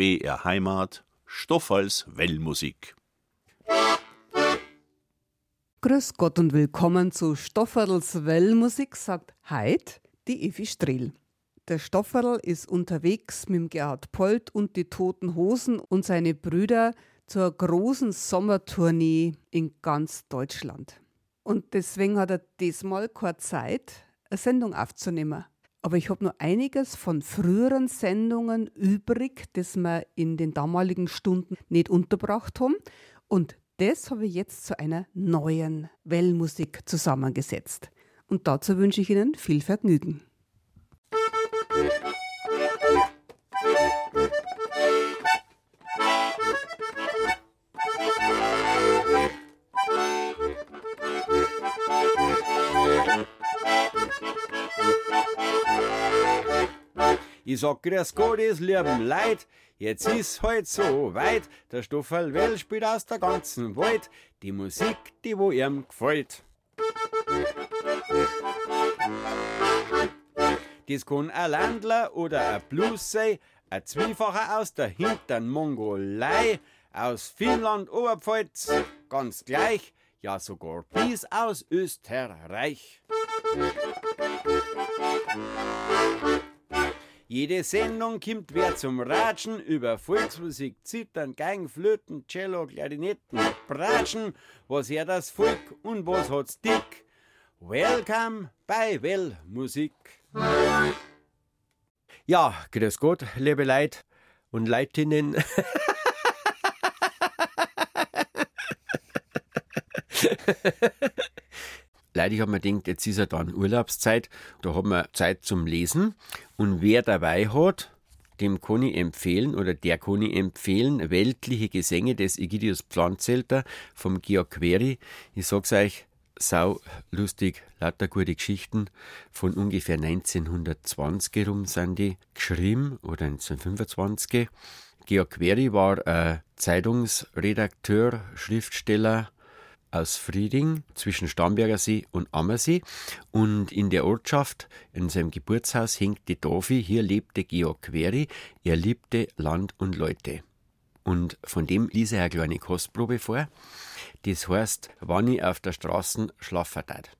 BR Heimat, Stofferls Wellmusik. Grüß Gott und willkommen zu Stofferls Wellmusik, sagt heit die Evi Strehl. Der Stofferl ist unterwegs mit dem Gerhard Polt und die Toten Hosen und seine Brüder zur großen Sommertournee in ganz Deutschland. Und deswegen hat er diesmal keine Zeit, eine Sendung aufzunehmen. Aber ich habe noch einiges von früheren Sendungen übrig, das wir in den damaligen Stunden nicht unterbracht haben. Und das habe ich jetzt zu einer neuen Wellmusik zusammengesetzt. Und dazu wünsche ich Ihnen viel Vergnügen. Ich sag, grüß Gott, das lieben Leid, jetzt ist halt so weit, der Stofferl Well spielt aus der ganzen Welt, die Musik, die wo ihm gefällt. Das kann ein Landler oder ein Blues sein, ein Zwiefacher aus der hinteren Mongolei, aus Finnland, Oberpfalz, ganz gleich, ja sogar bis aus Österreich. Jede Sendung kommt wer zum Ratschen, über Volksmusik, Zittern, Geigen, Flöten, Cello, Klarinetten, Bratschen, was her das Volk und was hat's dick. Welcome bei Wellmusik. Ja, grüß Gott, liebe Leute und Leitinnen. Leider, ich habe mir gedacht, jetzt ist ja dann Urlaubszeit, da haben wir Zeit zum Lesen. Und wer dabei hat, dem kann ich empfehlen, oder der kann ich empfehlen, Weltliche Gesänge des Egidius Pflanzelter vom Georg Queri. Ich sag's euch, sau lustig, lauter gute Geschichten von ungefähr 1920 herum sind die geschrieben, oder 1925. Georg Queri war Zeitungsredakteur, Schriftsteller aus Frieding zwischen Starnberger See und Ammersee, und in der Ortschaft, in seinem Geburtshaus, hängt die Tafel. Hier lebte Georg Queri, er liebte Land und Leute. Und von dem ließ er eine kleine Kostprobe vor. Das heißt, wann ich auf der Straße schlafen tat.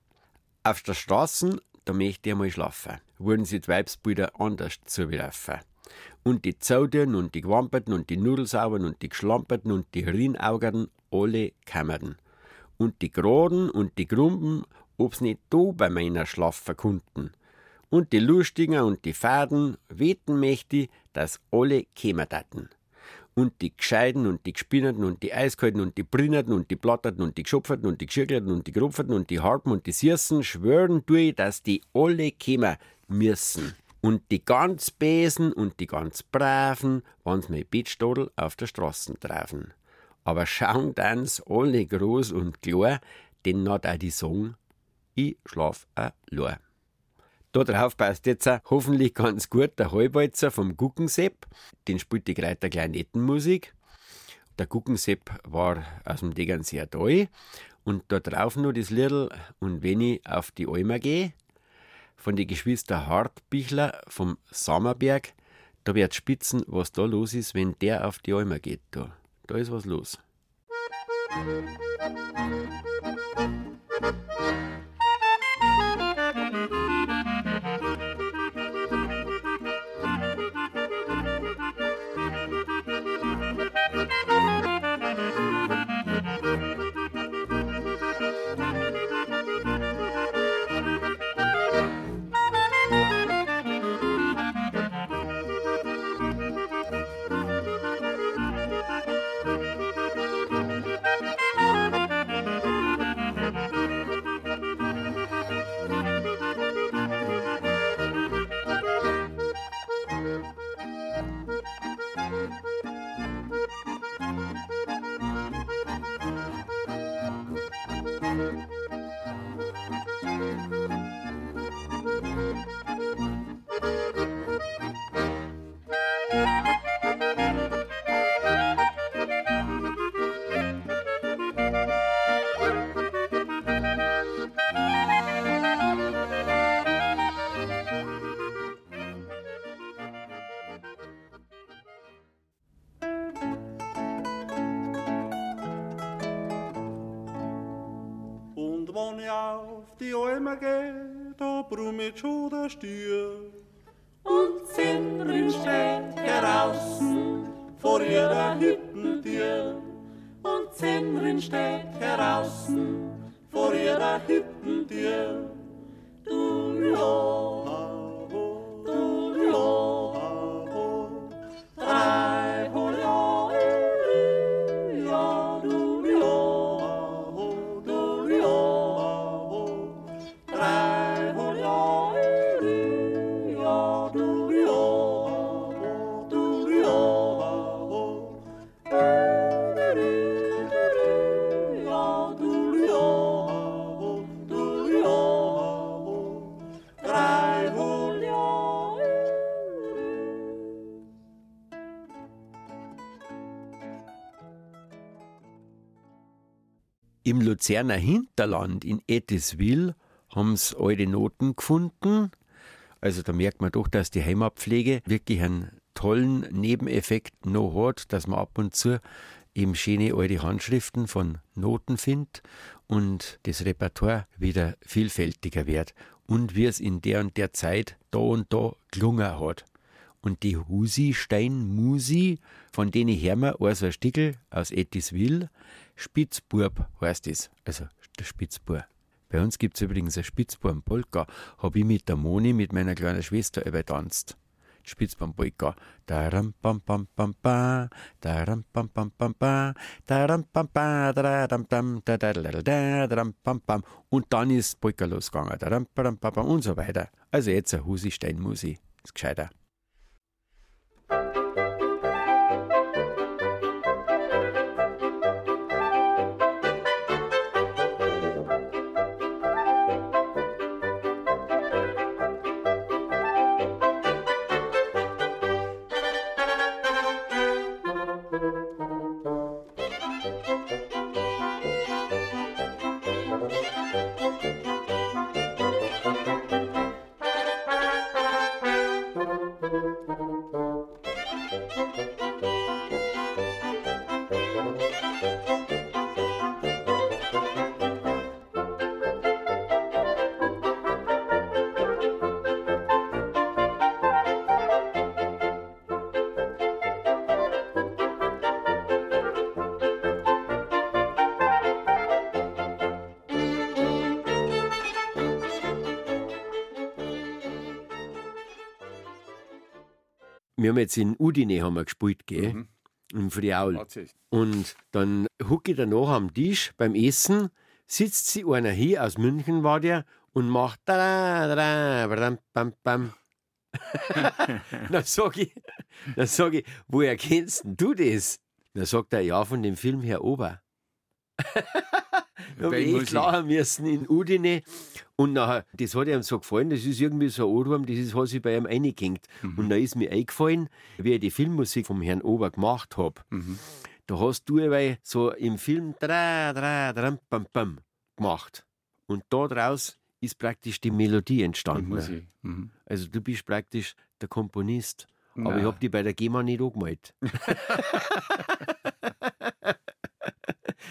Auf der Straße, da möchte ich einmal schlafen, wurden sie die Weibsbilder anders zuberufen. Und die Zaudern und die Gewamperten und die Nudelsaubern und die Geschlamperten und die Rienaugerten, alle kämmerten. Und die Graden und die Grumpen, ob's nicht da bei meiner Schlaf verkunden. Und die Lustiger und die Faden, weten mächtig, dass alle kämer daten. Und die Gescheiden und die Gespinnerten und die Eiskalten und die Brinnerten und die Platterten und die Geschopferten und die Geschirrgelten und die Grupferten und die Harpen und die Sirsen, schwören tue, dass die alle kämer müssen. Und die ganz Besen und die ganz Braven, wann's mit Bettstadel auf der Straße trafen. Aber schauen dan's alle groß und klar, denn hat auch die Song, ich schlaf allein. Da drauf passt jetzt auch hoffentlich ganz gut der Heubalzer vom Guckensepp, den spielt die Greiter Kleinettenmusik. Der Guckensepp war aus dem Tegernsee da, und da drauf noch das Liedl, und wenn ich auf die Almer gehe, von den Geschwister Hartbichler vom Sommerberg, da wird spitzen, was da los ist, wenn der auf die Almer geht da. Da ist was los. wann ich auf die Alme geh, da brumm ich schon der Stier. Und Zentrum steht heraußen vor ihrer Hüttentür. Und Zentrum steht heraußen vor ihrer Hüttentür. Du lo, drei hol ja, ja, du lo, drei hol ja, ja, du lo, Im Luzerner Hinterland in Etiswil haben sie alte Noten gefunden. Also da merkt man doch, dass die Heimatpflege wirklich einen tollen Nebeneffekt noch hat, dass man ab und zu eben schöne alte Handschriften von Noten findet und das Repertoire wieder vielfältiger wird und wie es in der und der Zeit da und da gelungen hat. Und die Husi Stein Musi, von denen hören wir auch so ein Stickel aus Etiswil. Spitzbub heißt es, also der Spitzbub. Bei uns gibt es übrigens ein Spitzbubenpolka. Habe ich mit der Moni, mit meiner kleinen Schwester, übertanzt. Spitzbubenpolka. Daram pam pam pam pam, daram pam pam pam pam, daram pam pam, daram pam daram pam pam. Und dann ist Polka losgegangen, daram pam pam pam und so weiter. Also jetzt ein Husi Stein Musi, ist gescheiter. Wir haben jetzt in Udine haben wir gespielt, gell? Mhm. Im Friaul. Und dann hucke ich danach am Tisch beim Essen, sitzt sie einer hier, aus München war der, und macht da, bam, bam. Dann sag ich, woher kennst denn du das? Dann sagt er, ja, von dem Film Herr Ober. Da habe ich klar müssen in Udine. Und nachher, das hat ihm so gefallen, das ist irgendwie so ein Ohrwurm, das hat sich bei ihm reingehängt. Mhm. Und da ist mir eingefallen, wie ich die Filmmusik vom Herrn Ober gemacht habe. Mhm. Da hast du weil so im Film gemacht. Und da draus ist praktisch die Melodie entstanden. Die mhm. Also du bist praktisch der Komponist. Nein. Aber ich habe die bei der GEMA nicht angemalt.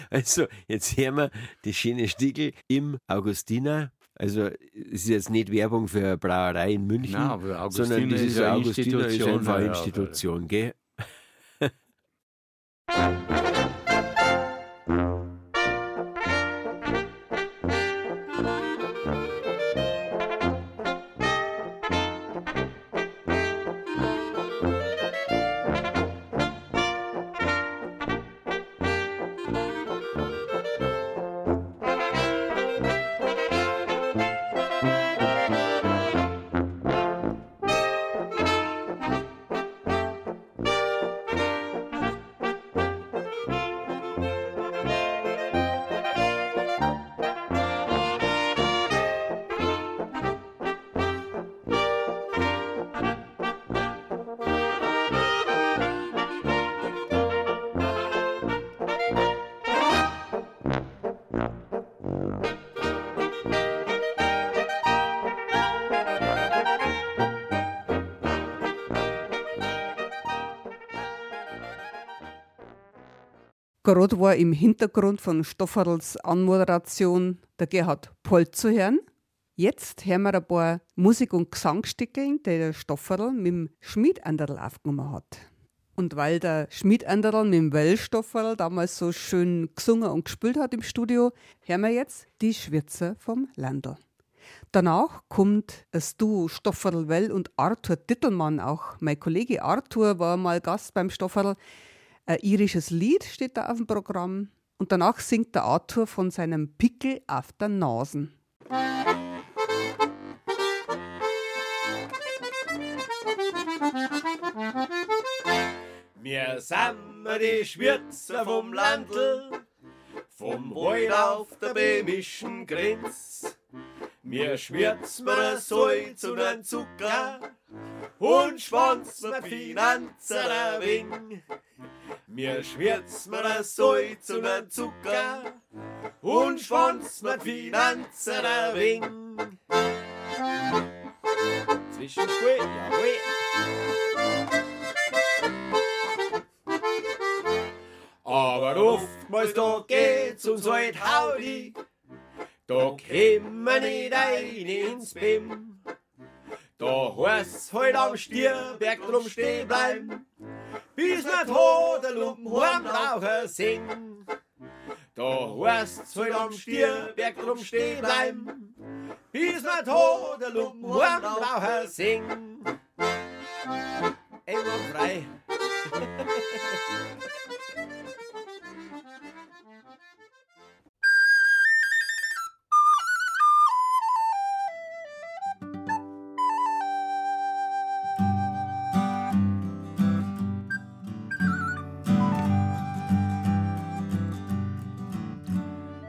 Also, jetzt hören wir die schöne Stickel im Augustiner. Also, es ist jetzt nicht Werbung für eine Brauerei in München, nein, aber Augustiner sondern das ist eine Augustiner ist einfach eine Institution, gell? Gerade war im Hintergrund von Stofferls Anmoderation der Gerhard Polt zu hören. Jetzt hören wir ein paar Musik- und Gesangstücke, die der Stofferl mit dem Schmiedanderl aufgenommen hat. Und weil der Schmiedanderl mit dem Wellstofferl damals so schön gesungen und gespielt hat im Studio, hören wir jetzt die Schwitzer vom Landl. Danach kommt das Duo Stofferl Well und Arthur Dittelmann. Auch mein Kollege Arthur war mal Gast beim Stofferl. Ein irisches Lied steht da auf dem Programm. Und danach singt der Arthur von seinem Pickel auf der Nase. Wir sind die Schwürzer vom Landl, vom Wald auf der böhmischen Grenz. Wir schwürzen ein Salz und ein Zucker und schwanzen ein Finanzer ein wenig. Wir schwürzen ein Salz und ein Zucker und schwanzen ein Finanzer ein wenig. Zwischenspiel, jawohl. Aber oftmals da geht's uns halt haulig, da kämen wir nicht rein ins Bim. Da heißt's halt am Stierberg drum stehen bleiben, bis wir Todelupen heimlaufen sehen. Da heißt's halt am Stierberg drum stehen bleiben, bis wir Todelupen heimlaufen sehen. Immer frei.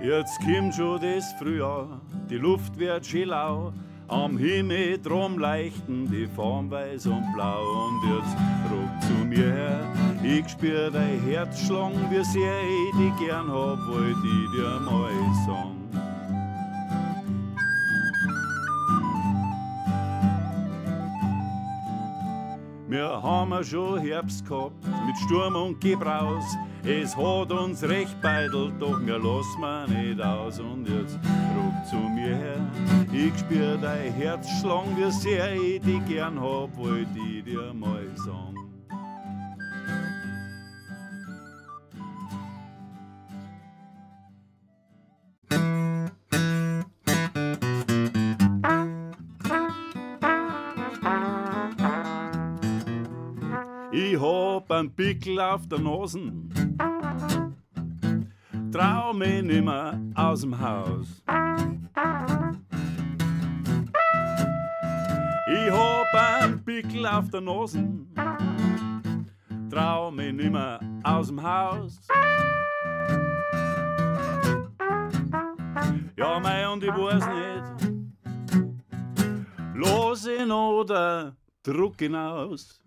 Jetzt kommt schon das Frühjahr, die Luft wird schön lau, am Himmel drum leuchten die Farben weiß und blau. Und jetzt ruck zu mir her, ich spür dein Herzschlag, wie sehr ich dich gern hab, wollt ich dir mal sagen. Wir haben schon Herbst gehabt, mit Sturm und Gebraus. Es hat uns recht beidelt, doch wir lassen wir nicht aus. Und jetzt ruck zu mir her, ich spür dein Herzschlag, wie sehr ich dich gern hab, wollt ich dir mal sagen. Ich hab einen Pickel auf der Nasen, trau mich nimmer aus dem Haus. Ich hab einen Pickel auf der Nasen, trau mich nimmer aus dem Haus. Ja, mei, und ich weiß nicht, los ihn oder druck ihn aus.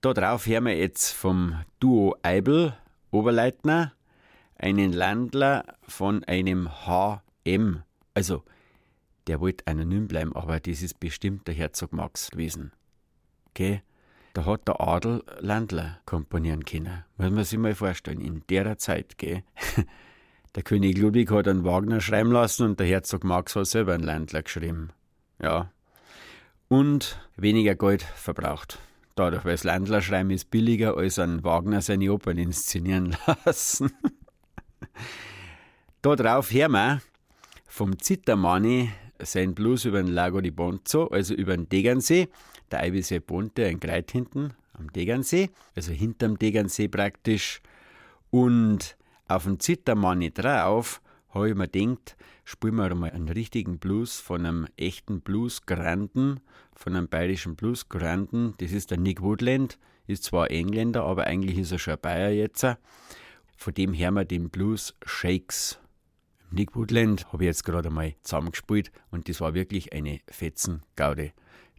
Da drauf hören wir jetzt vom Duo Eibel Oberleitner einen Landler von einem HM. Also, der wollte anonym bleiben, aber das ist bestimmt der Herzog Max gewesen. Okay? Da hat der Adel Landler komponieren können. Muss man sich mal vorstellen, in der Zeit, gell? Der König Ludwig hat einen Wagner schreiben lassen und der Herzog Max hat selber einen Landler geschrieben. Ja. Und weniger Geld verbraucht. Dadurch, weil das Landlerschreiben ist billiger, als ein Wagner seine Opern inszenieren lassen. Da drauf hören wir vom Zittermanni sein Blues über den Lago di Bonzo, also über den Tegernsee. Der Eibisee Bonte, ein Greit hinten am Tegernsee, also hinterm Tegernsee praktisch. Und auf dem Zittermanni drauf habe ich mir gedacht, spielen wir mal einen richtigen Blues von einem echten Blues-Granden, von einem bayerischen Blues-Granden. Das ist der Nick Woodland, ist zwar Engländer, aber eigentlich ist er schon ein Bayer jetzt. Von dem hören wir den Blues Shakes. Nick Woodland habe ich jetzt gerade einmal zusammengespielt und das war wirklich eine Fetzen-Gaude.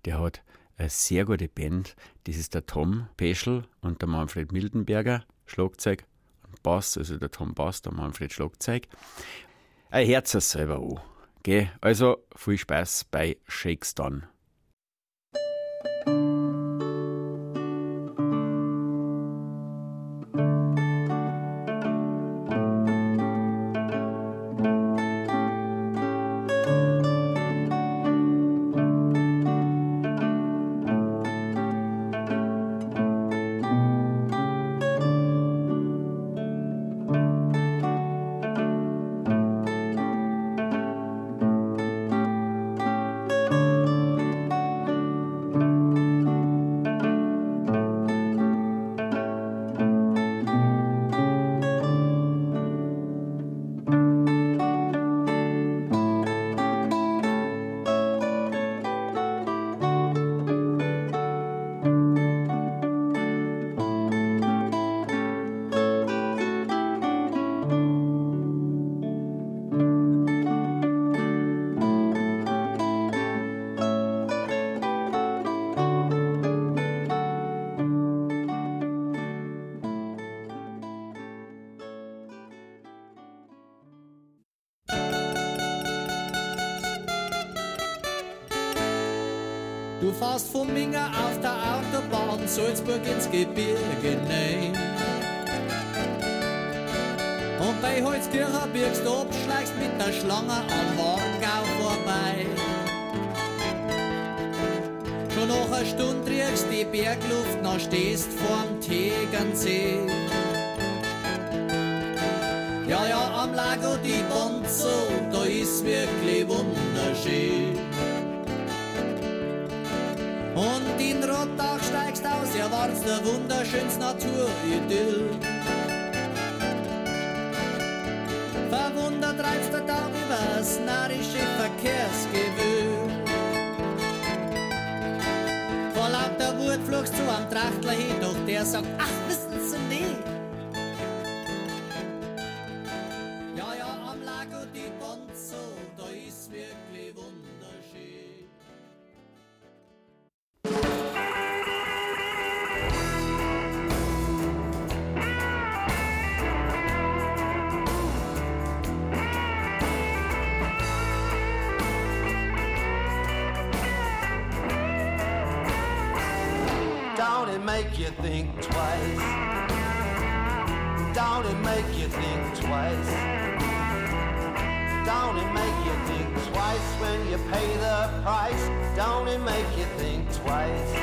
Der hat eine sehr gute Band. Das ist der Tom Peschel und der Manfred Mildenberger, Schlagzeug und Bass, also der Tom Bass, der Manfred Schlagzeug. Er hört es selber an. Gell? Also viel Spaß bei Shakes Done. Du fährst von Minga auf der Autobahn Salzburg ins Gebirge rein. Und bei Holzkirchen biegst du ab, schlägst mit der Schlange an Warngau vorbei. Schon nach einer Stunde riechst die Bergluft, dann stehst vorm Tegernsee. Ja, ja, am Lago di Bonzo, da ist wirklich wunderschön. Und in Rottach steigst aus, erwart's der wunderschönes Naturidyll. Verwundert reizt der Tag übers närrische Verkehrsgewühl. Vor lauter Wut flogst du am Trachtler hin, doch der sagt, ach, wissen Sie nicht. Ja, ja, am Lago di Bonzo, da ist wirklich wunderschön. Make you think twice. Don't it make you think twice? Don't it make you think twice when you pay the price? Don't it make you think twice?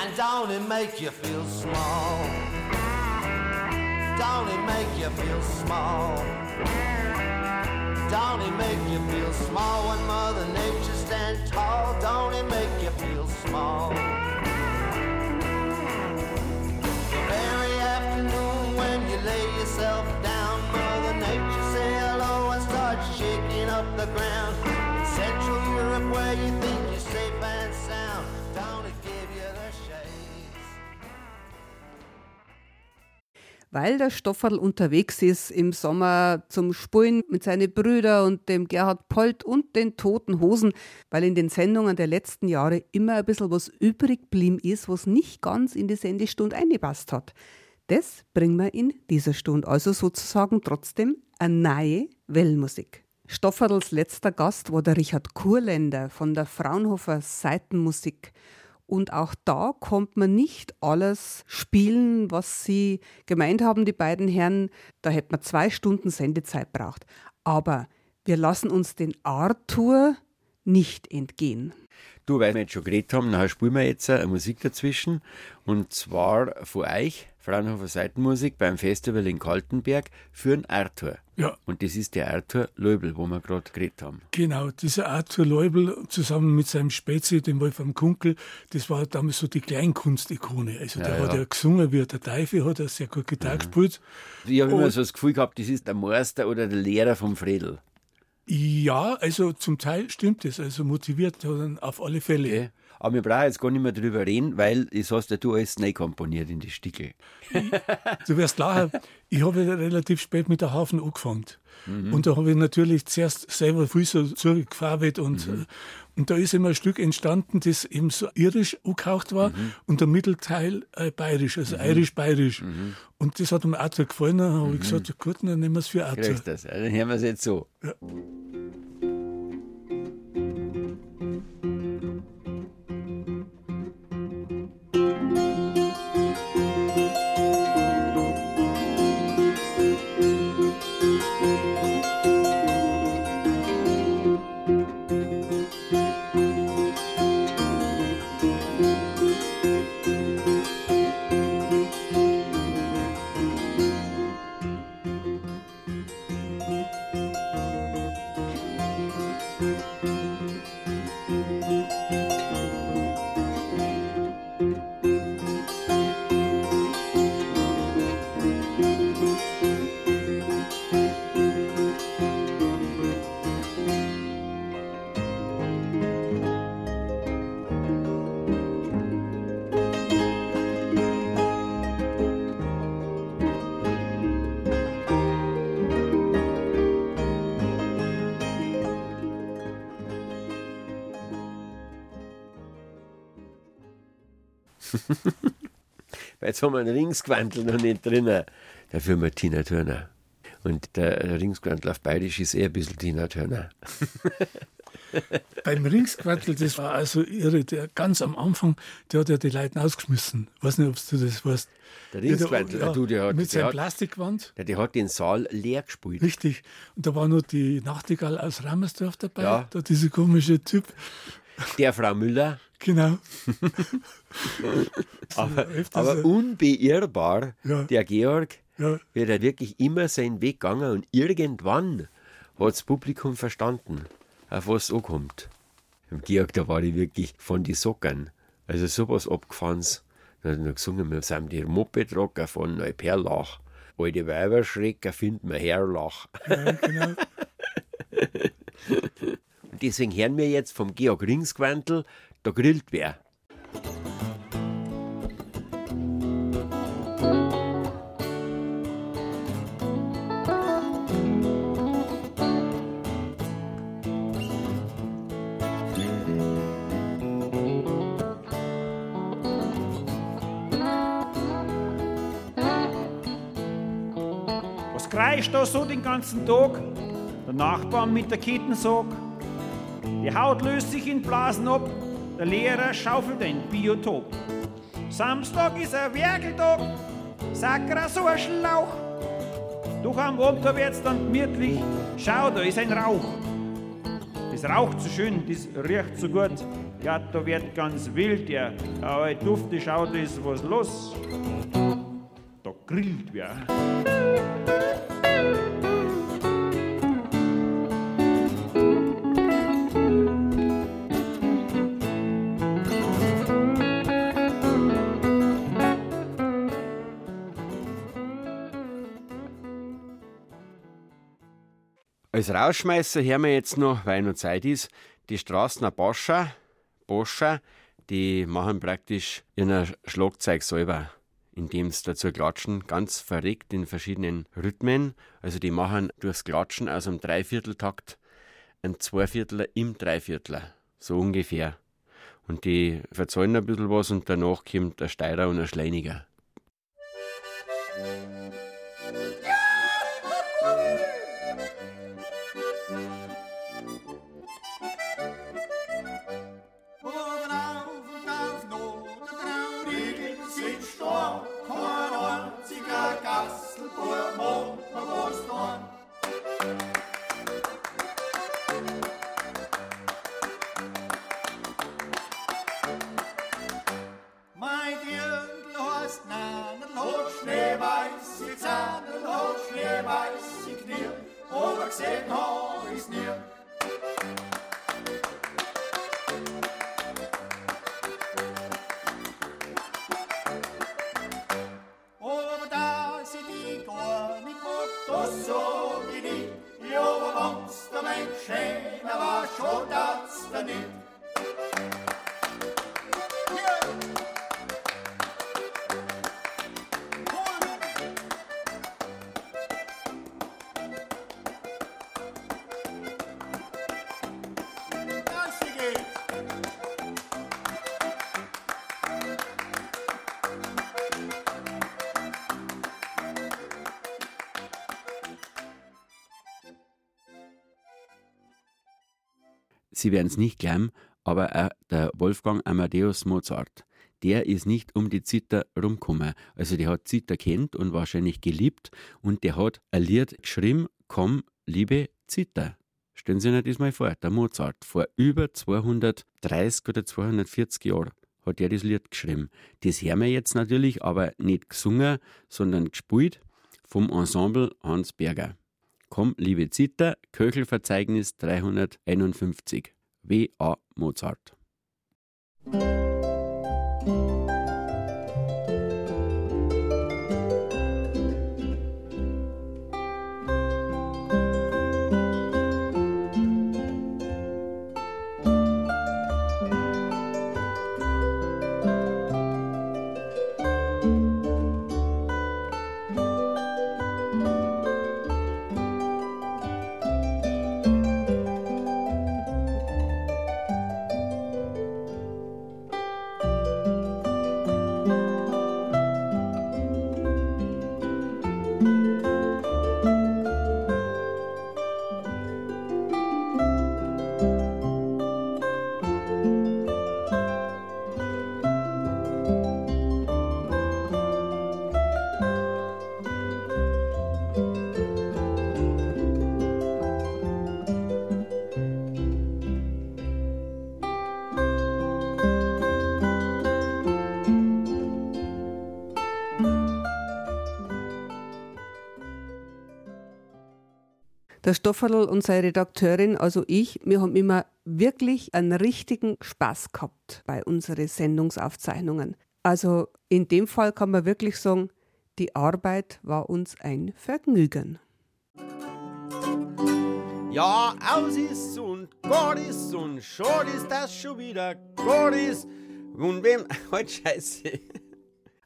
And don't it make you feel small? Don't it make you feel small? Don't it make you feel small when Mother Nature stands tall? Don't it make you feel small? Lay yourself down, Mother Nature say hello and start shaking up the ground. In Central Europe where you think you're safe and sound, down to give you the shades. Weil der Stofferl unterwegs ist im Sommer zum Spulen mit seinen Brüdern und dem Gerhard Polt und den Toten Hosen, weil in den Sendungen der letzten Jahre immer ein bisschen was übrig blieben ist, was nicht ganz in die Sendestunde eingepasst hat. Das bringen wir in dieser Stunde, also sozusagen trotzdem eine neue Wellmusik. Stofferls letzter Gast war der Richard Kurländer von der Fraunhofer Saitenmusik. Und auch da konnte man nicht alles spielen, was sie gemeint haben, die beiden Herren. Da hätte man 2 Stunden Sendezeit braucht. Aber wir lassen uns den Arthur nicht entgehen. Du, weil wir jetzt schon geredet haben, nachher spielen wir jetzt eine Musik dazwischen. Und zwar von euch, Fraunhofer Saitenmusik, beim Festival in Kaltenberg für den Arthur. Ja. Und das ist der Arthur Löbel, wo wir gerade geredet haben. Genau, dieser Arthur Löbel zusammen mit seinem Spezi, dem Wolfram Kunkel, das war damals so die Kleinkunst-Ikone. Also ja, der hat ja gesungen wie der Teufel, hat er sehr gut Gitarre gespielt. Ich habe immer so das Gefühl gehabt, das ist der Meister oder der Lehrer vom Fredel. Ja, also zum Teil stimmt es, also motiviert auf alle Fälle. Okay. Aber wir brauchen jetzt gar nicht mehr drüber reden, weil das hast ja du alles neu komponiert in die Stickel. Du wirst lachen. Ich habe ja relativ spät mit der Hafen angefangen. Mhm. Und da habe ich natürlich zuerst selber viel so zurückgefahren und da ist immer ein Stück entstanden, das eben so irisch angehaucht war und der Mittelteil bayerisch, also irisch-bayerisch. Mhm. Und das hat dem Arthur gefallen, dann habe ich gesagt, gut, dann nehmen wir es für Arthur. Kriegst das, also dann hören wir es jetzt so. Ja. Jetzt haben wir einen Ringsgwandl noch nicht drin. Dafür haben wir Tina Turner. Und der Ringsgwandl auf Bayerisch ist eher ein bisschen Tina Turner. Beim Ringsgwandl, das war also irre. Der ganz am Anfang, der hat ja die Leute ausgeschmissen. Ich weiß nicht, ob du das weißt. Der Ringsgwandl, mit seinem Plastikwand. Der hat den Saal leer gespielt. Richtig. Und da war noch die Nachtigall aus Rammersdorf dabei. Ja. Da dieser komische Typ. Der Frau Müller. Genau. aber unbeirrbar, ja. Der Georg wird ja wirklich immer seinen Weg gegangen und irgendwann hat das Publikum verstanden, auf was es ankommt. Im Georg, da war ich wirklich von die Socken. Also sowas Abgefahrenes. Dann hat er noch gesungen, wir sind die Mopedrocker von Neuperlach. Alte Weiberschrecker finden wir Herrlach. Ja, genau. Und deswegen hören wir jetzt vom Georg Ringsgwandl, da grillt wer. Was kreischt da so den ganzen Tag? Der Nachbar mit der Kettensag. Die Haut löst sich in Blasen ab, der Lehrer schaufelt ein Biotop. Samstag ist ein Werkeltag, Sakra so ein Schlauch. Doch am Abend da wird's dann gemütlich, schau, da ist ein Rauch. Das raucht so schön, das riecht so gut, ja, da wird ganz wild, ja. Aber Duft, die schau, da ist was los. Da grillt wer. Als Rausschmeißer hören wir jetzt noch, weil noch Zeit ist, die Straßner Boscher, die machen praktisch ihren Schlagzeug selber, indem sie dazu klatschen, ganz verrückt in verschiedenen Rhythmen. Also die machen durchs Klatschen aus einem Dreivierteltakt ein Zweiviertler im Dreiviertler, so ungefähr. Und die verzollen ein bisschen was und danach kommt der Steirer und der Schleiniger. Schöner war schon das da nicht. Sie werden es nicht glauben, aber auch der Wolfgang Amadeus Mozart, der ist nicht um die Zither rumgekommen. Also der hat Zither kennt und wahrscheinlich geliebt und der hat ein Lied geschrieben, komm, liebe Zither. Stellen Sie sich das mal vor, der Mozart, vor über 230 oder 240 Jahren hat er das Lied geschrieben. Das hören wir jetzt natürlich, aber nicht gesungen, sondern gespielt vom Ensemble Hans Berger. Komm, liebe Zither, Köchelverzeichnis 351, W.A. Mozart. Der Stofferl und seine Redakteurin, also ich, wir haben immer wirklich einen richtigen Spaß gehabt bei unseren Sendungsaufzeichnungen. Also in dem Fall kann man wirklich sagen, die Arbeit war uns ein Vergnügen. Ja, aus ist und Gott ist und schon ist das schon wieder Gott ist und wem halt Scheiße.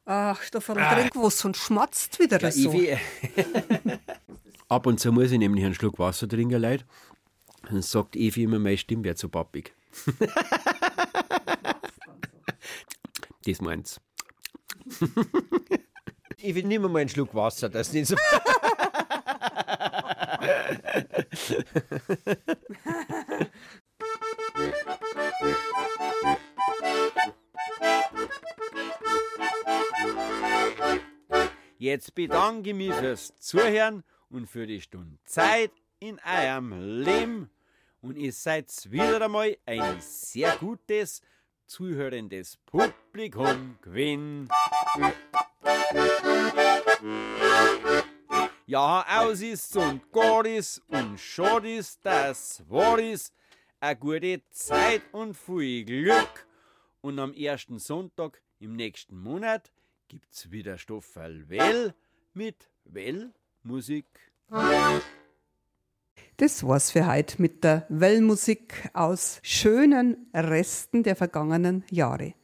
Ach, Stofferl, trink was und schmatzt wieder ja, so. Ab und zu muss ich nämlich einen Schluck Wasser trinken, Leute. Dann sagt Evi immer, meine Stimme wäre zu pappig. Das meint's. Evi, nimm mal einen Schluck Wasser, das ist nicht so. Jetzt bedanke ich mich fürs Zuhören und für die Stunde Zeit in eurem Leben. Und ihr seid wieder einmal ein sehr gutes, zuhörendes Publikum gewesen. Ja, aus ist und Gott ist und schon ist das Wort ist. Eine gute Zeit und viel Glück. Und am ersten Sonntag im nächsten Monat gibt's wieder Stofferl Well mit Well Musik. Das war's für heute mit der Wellmusik aus schönen Resten der vergangenen Jahre.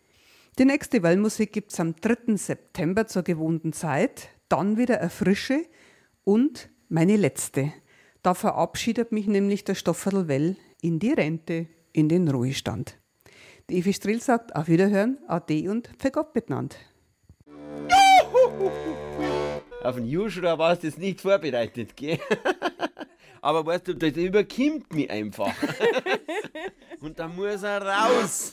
Die nächste Wellmusik gibt's am 3. September zur gewohnten Zeit, dann wieder eine frische und meine letzte. Da verabschiedet mich nämlich der Stofferl Well in die Rente, in den Ruhestand. Die Evi Strehl sagt auf Wiederhören, Ade und für Gott benannt. Auf den Juschra warst du jetzt nicht vorbereitet, gell? Aber weißt du, das überkommt mich einfach. Und da muss er raus.